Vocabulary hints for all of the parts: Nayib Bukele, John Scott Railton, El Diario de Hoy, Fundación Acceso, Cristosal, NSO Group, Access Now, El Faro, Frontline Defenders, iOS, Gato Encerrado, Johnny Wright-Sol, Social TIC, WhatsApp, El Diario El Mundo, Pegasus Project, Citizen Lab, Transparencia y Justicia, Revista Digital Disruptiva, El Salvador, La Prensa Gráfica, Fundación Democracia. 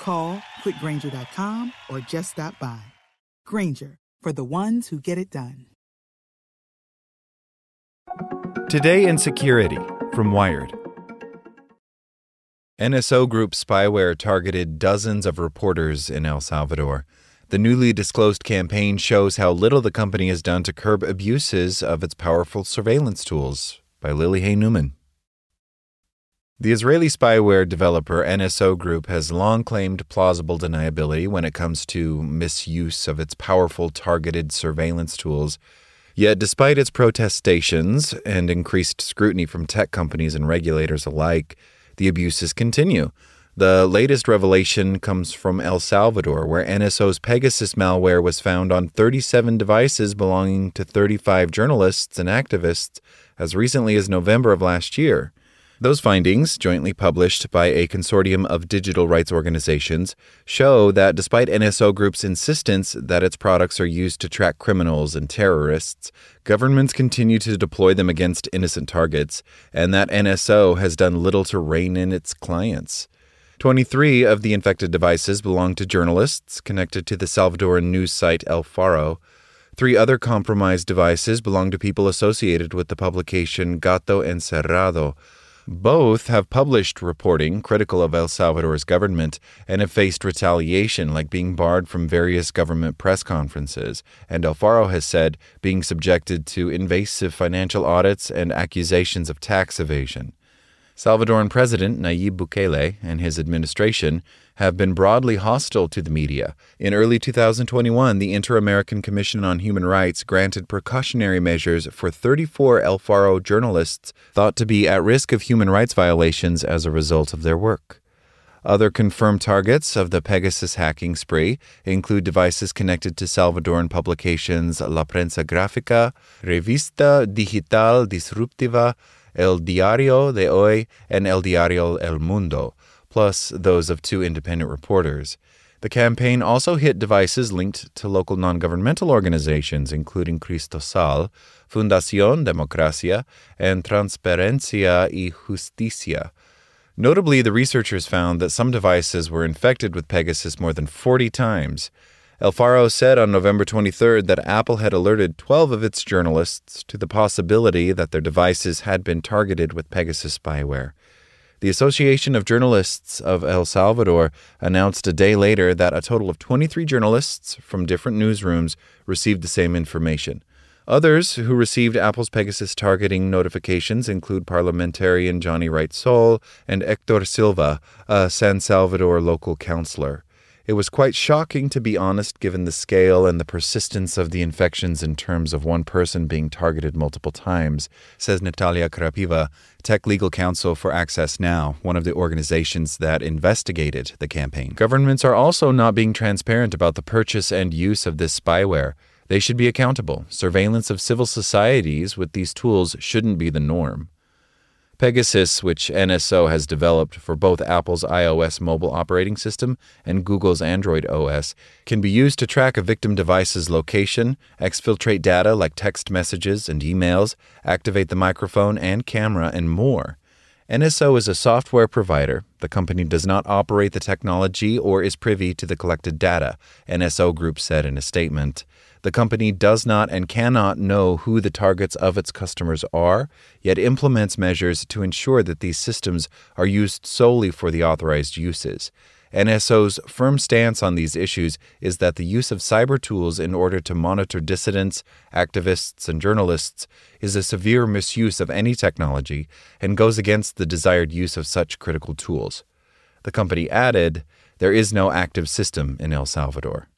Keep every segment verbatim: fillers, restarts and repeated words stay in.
Call quick granger dot com or just stop by. Granger, for the ones who get it done. Today in Security from Wired. N S O Group spyware targeted dozens of reporters in El Salvador. The newly disclosed campaign shows how little the company has done to curb abuses of its powerful surveillance tools, by Lily Hay Newman. The Israeli spyware developer N S O Group has long claimed plausible deniability when it comes to misuse of its powerful targeted surveillance tools. Yet despite its protestations and increased scrutiny from tech companies and regulators alike, the abuses continue. The latest revelation comes from El Salvador, where N S O's Pegasus malware was found on thirty-seven devices belonging to thirty-five journalists and activists as recently as November of last year. Those findings, jointly published by a consortium of digital rights organizations, show that despite N S O Group's insistence that its products are used to track criminals and terrorists, governments continue to deploy them against innocent targets, and that N S O has done little to rein in its clients. twenty-three of the infected devices belong to journalists connected to the Salvadoran news site El Faro. Three other compromised devices belong to people associated with the publication Gato Encerrado. Both have published reporting critical of El Salvador's government and have faced retaliation, like being barred from various government press conferences, and El Faro has said being subjected to invasive financial audits and accusations of tax evasion. Salvadoran President Nayib Bukele and his administration have been broadly hostile to the media. In early two thousand twenty-one, the Inter-American Commission on Human Rights granted precautionary measures for thirty-four El Faro journalists thought to be at risk of human rights violations as a result of their work. Other confirmed targets of the Pegasus hacking spree include devices connected to Salvadoran publications La Prensa Gráfica, Revista Digital Disruptiva, El Diario de Hoy, and El Diario El Mundo, plus those of two independent reporters. The campaign also hit devices linked to local non-governmental organizations, including Cristosal, Fundación Democracia, and Transparencia y Justicia. Notably, the researchers found that some devices were infected with Pegasus more than forty times. El Faro said on November twenty-third that Apple had alerted twelve of its journalists to the possibility that their devices had been targeted with Pegasus spyware. The Association of Journalists of El Salvador announced a day later that a total of twenty-three journalists from different newsrooms received the same information. Others who received Apple's Pegasus targeting notifications include parliamentarian Johnny Wright-Sol and Héctor Silva, a San Salvador local councilor. It was quite shocking, to be honest, given the scale and the persistence of the infections in terms of one person being targeted multiple times, says Natalia Krapiva, tech legal counsel for Access Now, one of the organizations that investigated the campaign. Governments are also not being transparent about the purchase and use of this spyware. They should be accountable. Surveillance of civil societies with these tools shouldn't be the norm. Pegasus, which N S O has developed for both Apple's iOS mobile operating system and Google's Android O S, can be used to track a victim device's location, exfiltrate data like text messages and emails, activate the microphone and camera, and more. N S O is a software provider. The company does not operate the technology or is privy to the collected data, N S O Group said in a statement. The company does not and cannot know who the targets of its customers are, yet implements measures to ensure that these systems are used solely for the authorized uses. N S O's firm stance on these issues is that the use of cyber tools in order to monitor dissidents, activists, and journalists is a severe misuse of any technology and goes against the desired use of such critical tools. The company added, there is no active system in El Salvador.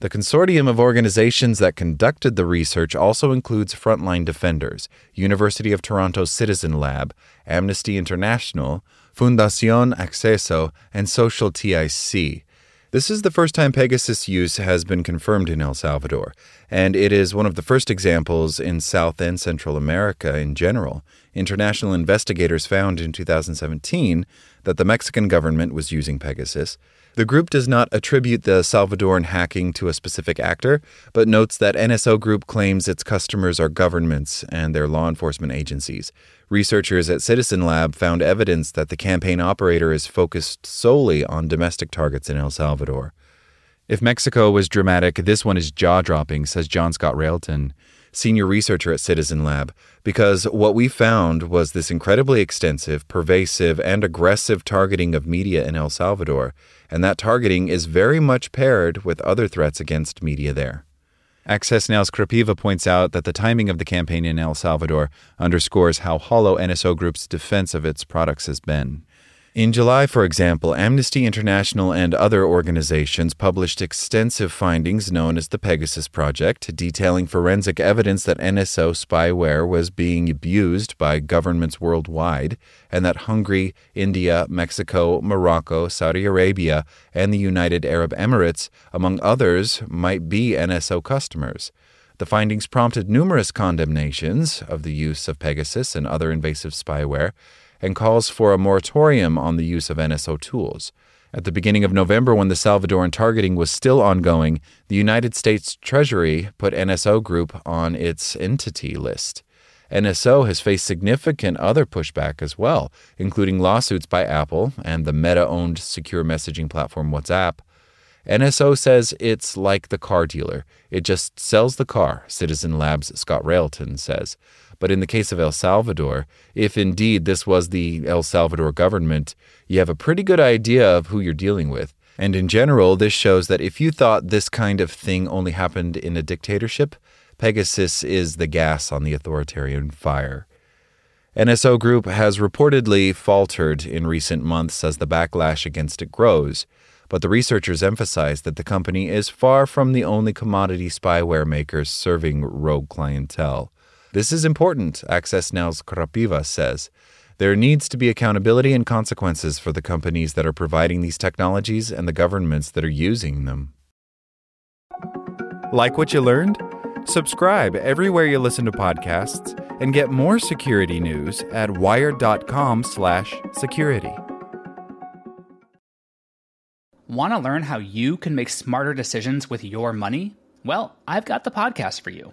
The consortium of organizations that conducted the research also includes Frontline Defenders, University of Toronto's Citizen Lab, Amnesty International, Fundación Acceso, and Social T I C. This is the first time Pegasus use has been confirmed in El Salvador, and it is one of the first examples in South and Central America in general. International investigators found in two thousand seventeen that the Mexican government was using Pegasus. The group does not attribute the Salvadoran hacking to a specific actor, but notes that N S O Group claims its customers are governments and their law enforcement agencies. Researchers at Citizen Lab found evidence that the campaign operator is focused solely on domestic targets in El Salvador. If Mexico was dramatic, this one is jaw-dropping, says John Scott Railton, senior researcher at Citizen Lab, because what we found was this incredibly extensive, pervasive, and aggressive targeting of media in El Salvador, and that targeting is very much paired with other threats against media there. Access Now's Krapiva points out that the timing of the campaign in El Salvador underscores how hollow N S O Group's defense of its products has been. In July, for example, Amnesty International and other organizations published extensive findings known as the Pegasus Project, detailing forensic evidence that N S O spyware was being abused by governments worldwide, and that Hungary, India, Mexico, Morocco, Saudi Arabia, and the United Arab Emirates, among others, might be N S O customers. The findings prompted numerous condemnations of the use of Pegasus and other invasive spyware, and calls for a moratorium on the use of N S O tools. At the beginning of November, when the Salvadoran targeting was still ongoing, the United States Treasury put N S O Group on its entity list. N S O has faced significant other pushback as well, including lawsuits by Apple and the Meta-owned secure messaging platform WhatsApp. N S O says it's like the car dealer. It just sells the car, Citizen Lab's Scott Railton says. But in the case of El Salvador, if indeed this was the El Salvador government, you have a pretty good idea of who you're dealing with. And in general, this shows that if you thought this kind of thing only happened in a dictatorship, Pegasus is the gas on the authoritarian fire. N S O Group has reportedly faltered in recent months as the backlash against it grows, but the researchers emphasize that the company is far from the only commodity spyware maker serving rogue clientele. This is important, Access Now's Krapiva says. There needs to be accountability and consequences for the companies that are providing these technologies and the governments that are using them. Like what you learned? Subscribe everywhere you listen to podcasts and get more security news at wired dot com slash security. Want to learn how you can make smarter decisions with your money? Well, I've got the podcast for you.